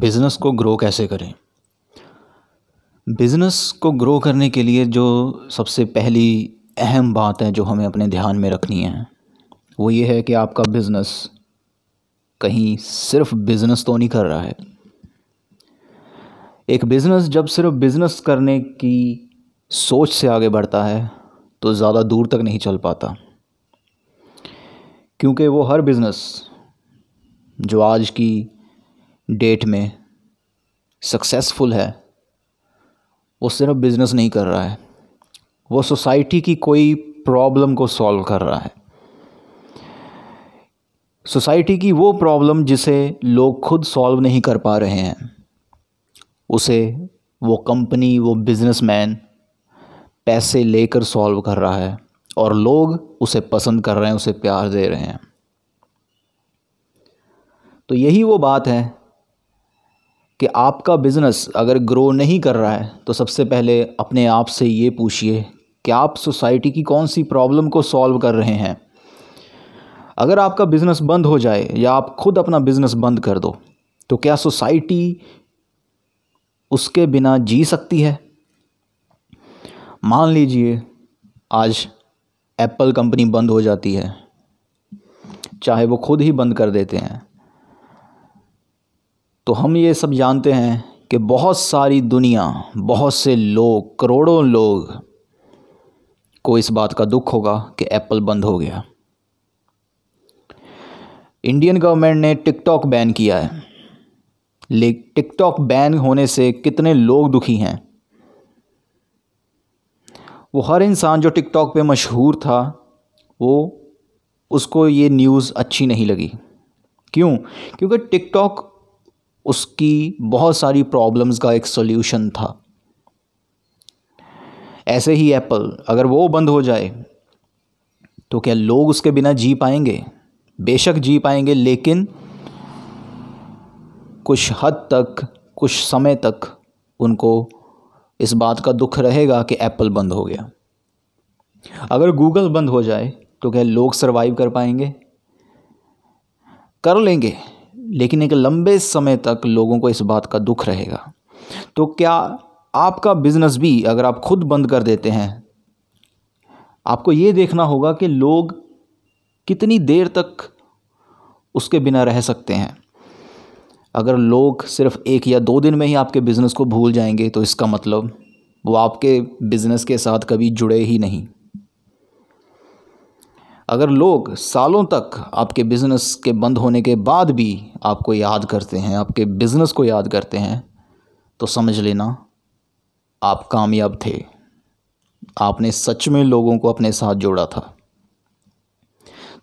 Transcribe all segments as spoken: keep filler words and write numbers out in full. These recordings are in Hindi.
बिज़नेस को ग्रो कैसे करें। बिज़नेस को ग्रो करने के लिए जो सबसे पहली अहम बात है जो हमें अपने ध्यान में रखनी है वो ये है कि आपका बिज़नेस कहीं सिर्फ बिज़नेस तो नहीं कर रहा है। एक बिज़नेस जब सिर्फ बिज़नेस करने की सोच से आगे बढ़ता है तो ज़्यादा दूर तक नहीं चल पाता, क्योंकि वो हर बिज़नेस जो आज की डेट में सक्सेसफुल है वो सिर्फ बिज़नेस नहीं कर रहा है, वो सोसाइटी की कोई प्रॉब्लम को सॉल्व कर रहा है। सोसाइटी की वो प्रॉब्लम जिसे लोग खुद सॉल्व नहीं कर पा रहे हैं उसे वो कंपनी, वो बिजनेसमैन पैसे लेकर सॉल्व कर रहा है और लोग उसे पसंद कर रहे हैं, उसे प्यार दे रहे हैं। तो यही वो बात है कि आपका बिज़नेस अगर ग्रो नहीं कर रहा है तो सबसे पहले अपने आप से ये पूछिए कि आप सोसाइटी की कौन सी प्रॉब्लम को सॉल्व कर रहे हैं। अगर आपका बिज़नेस बंद हो जाए या आप खुद अपना बिज़नेस बंद कर दो तो क्या सोसाइटी उसके बिना जी सकती है? मान लीजिए आज एप्पल कंपनी बंद हो जाती है, चाहे वो खुद ही बंद कर देते हैं, तो हम ये सब जानते हैं कि बहुत सारी दुनिया, बहुत से लोग, करोड़ों लोग को इस बात का दुख होगा कि एप्पल बंद हो गया। इंडियन गवर्नमेंट ने टिकटॉक बैन किया है, लेकिन टिकटॉक बैन होने से कितने लोग दुखी हैं। वो हर इंसान जो टिकटॉक पे मशहूर था वो उसको ये न्यूज़ अच्छी नहीं लगी। क्यों? क्योंकि टिकटॉक उसकी बहुत सारी प्रॉब्लम्स का एक सॉल्यूशन था। ऐसे ही एप्पल अगर वो बंद हो जाए तो क्या लोग उसके बिना जी पाएंगे? बेशक जी पाएंगे, लेकिन कुछ हद तक, कुछ समय तक उनको इस बात का दुख रहेगा कि एप्पल बंद हो गया। अगर गूगल बंद हो जाए तो क्या लोग सरवाइव कर पाएंगे? कर लेंगे, लेकिन एक लंबे समय तक लोगों को इस बात का दुख रहेगा। तो क्या आपका बिज़नेस भी अगर आप खुद बंद कर देते हैं, आपको ये देखना होगा कि लोग कितनी देर तक उसके बिना रह सकते हैं। अगर लोग सिर्फ एक या दो दिन में ही आपके बिज़नेस को भूल जाएंगे तो इसका मतलब वो आपके बिज़नेस के साथ कभी जुड़े ही नहीं। अगर लोग सालों तक आपके बिज़नेस के बंद होने के बाद भी आपको याद करते हैं, आपके बिज़नेस को याद करते हैं, तो समझ लेना आप कामयाब थे, आपने सच में लोगों को अपने साथ जोड़ा था।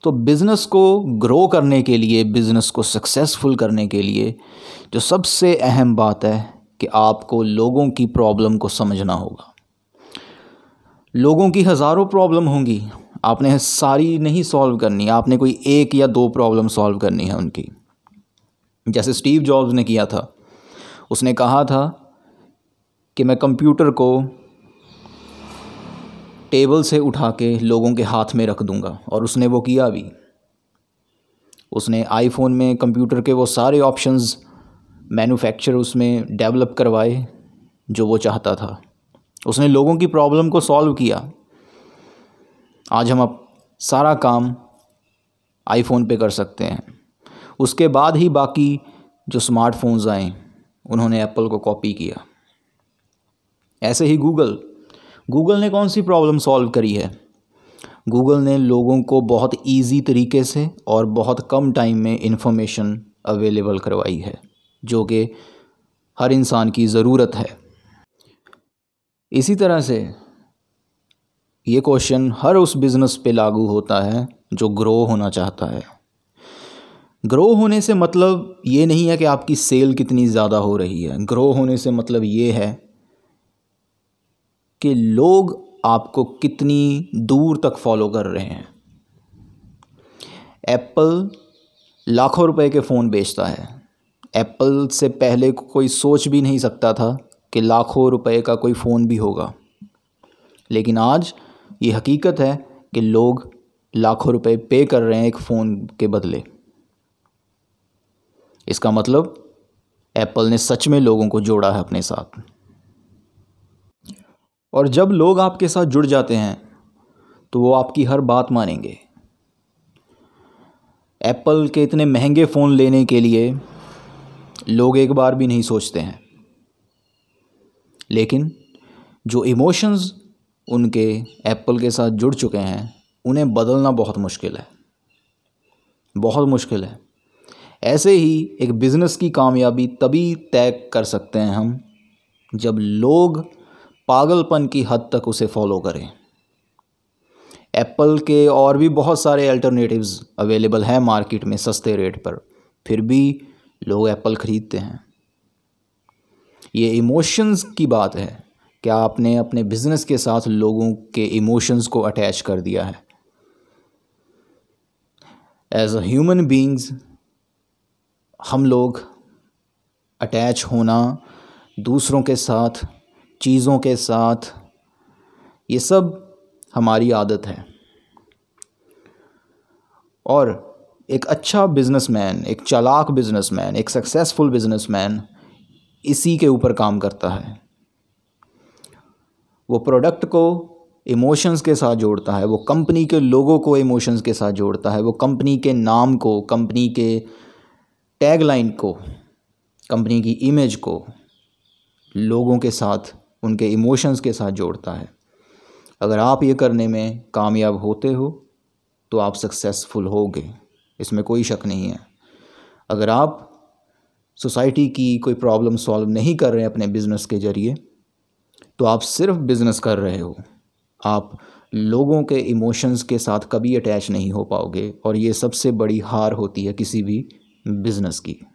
तो बिज़नेस को ग्रो करने के लिए, बिज़नेस को सक्सेसफुल करने के लिए जो सबसे अहम बात है कि आपको लोगों की प्रॉब्लम को समझना होगा। लोगों की हज़ारों प्रॉब्लम होंगी, आपने सारी नहीं सॉल्व करनी, आपने कोई एक या दो प्रॉब्लम सॉल्व करनी है उनकी। जैसे स्टीव जॉब्स ने किया था, उसने कहा था कि मैं कंप्यूटर को टेबल से उठा के लोगों के हाथ में रख दूंगा, और उसने वो किया भी। उसने आईफोन में कंप्यूटर के वो सारे ऑप्शंस मैन्युफैक्चर उसमें डेवलप करवाए जो वो चाहता था। उसने लोगों की प्रॉब्लम को सॉल्व किया। आज हम अब सारा काम आईफोन पे कर सकते हैं। उसके बाद ही बाकी जो स्मार्टफोन्स आए उन्होंने एप्पल को कॉपी किया। ऐसे ही गूगल गूगल ने कौन सी प्रॉब्लम सॉल्व करी है? गूगल ने लोगों को बहुत इजी तरीके से और बहुत कम टाइम में इन्फॉर्मेशन अवेलेबल करवाई है जो कि हर इंसान की ज़रूरत है। इसी तरह से ये क्वेश्चन हर उस बिज़नेस पे लागू होता है जो ग्रो होना चाहता है। ग्रो होने से मतलब ये नहीं है कि आपकी सेल कितनी ज़्यादा हो रही है। ग्रो होने से मतलब ये है कि लोग आपको कितनी दूर तक फॉलो कर रहे हैं। एप्पल लाखों रुपए के फ़ोन बेचता है। एप्पल से पहले कोई सोच भी नहीं सकता था कि लाखों रुपए का कोई फ़ोन भी होगा, लेकिन आज ये हकीकत है कि लोग लाखों रुपए पे कर रहे हैं एक फ़ोन के बदले। इसका मतलब एप्पल ने सच में लोगों को जोड़ा है अपने साथ। और जब लोग आपके साथ जुड़ जाते हैं तो वो आपकी हर बात मानेंगे। एप्पल के इतने महंगे फ़ोन लेने के लिए लोग एक बार भी नहीं सोचते हैं, लेकिन जो इमोशंस उनके एप्पल के साथ जुड़ चुके हैं उन्हें बदलना बहुत मुश्किल है, बहुत मुश्किल है। ऐसे ही एक बिज़नेस की कामयाबी तभी तय कर सकते हैं हम जब लोग पागलपन की हद तक उसे फॉलो करें। एप्पल के और भी बहुत सारे अल्टरनेटिव्स अवेलेबल हैं मार्केट में सस्ते रेट पर, फिर भी लोग एप्पल ख़रीदते हैं। ये इमोशंस की बात है, क्या आपने अपने बिज़नेस के साथ लोगों के इमोशंस को अटैच कर दिया है? एज अ ह्यूमन बीइंग्स हम लोग अटैच होना, दूसरों के साथ, चीज़ों के साथ, ये सब हमारी आदत है। और एक अच्छा बिजनेसमैन, एक चालाक बिजनेसमैन, एक सक्सेसफुल बिजनेसमैन इसी के ऊपर काम करता है। वो प्रोडक्ट को इमोशंस के साथ जोड़ता है, वो कंपनी के लोगों को इमोशंस के साथ जोड़ता है, वो कंपनी के नाम को, कंपनी के टैगलाइन को, कंपनी की इमेज को लोगों के साथ, उनके इमोशंस के साथ जोड़ता है। अगर आप ये करने में कामयाब होते हो तो आप सक्सेसफुल होगे, इसमें कोई शक नहीं है। अगर आप सोसाइटी की कोई प्रॉब्लम सॉल्व नहीं कर रहे हैं अपने बिज़नेस के ज़रिए तो आप सिर्फ बिज़नेस कर रहे हो, आप लोगों के इमोशंस के साथ कभी अटैच नहीं हो पाओगे। और ये सबसे बड़ी हार होती है किसी भी बिज़नेस की।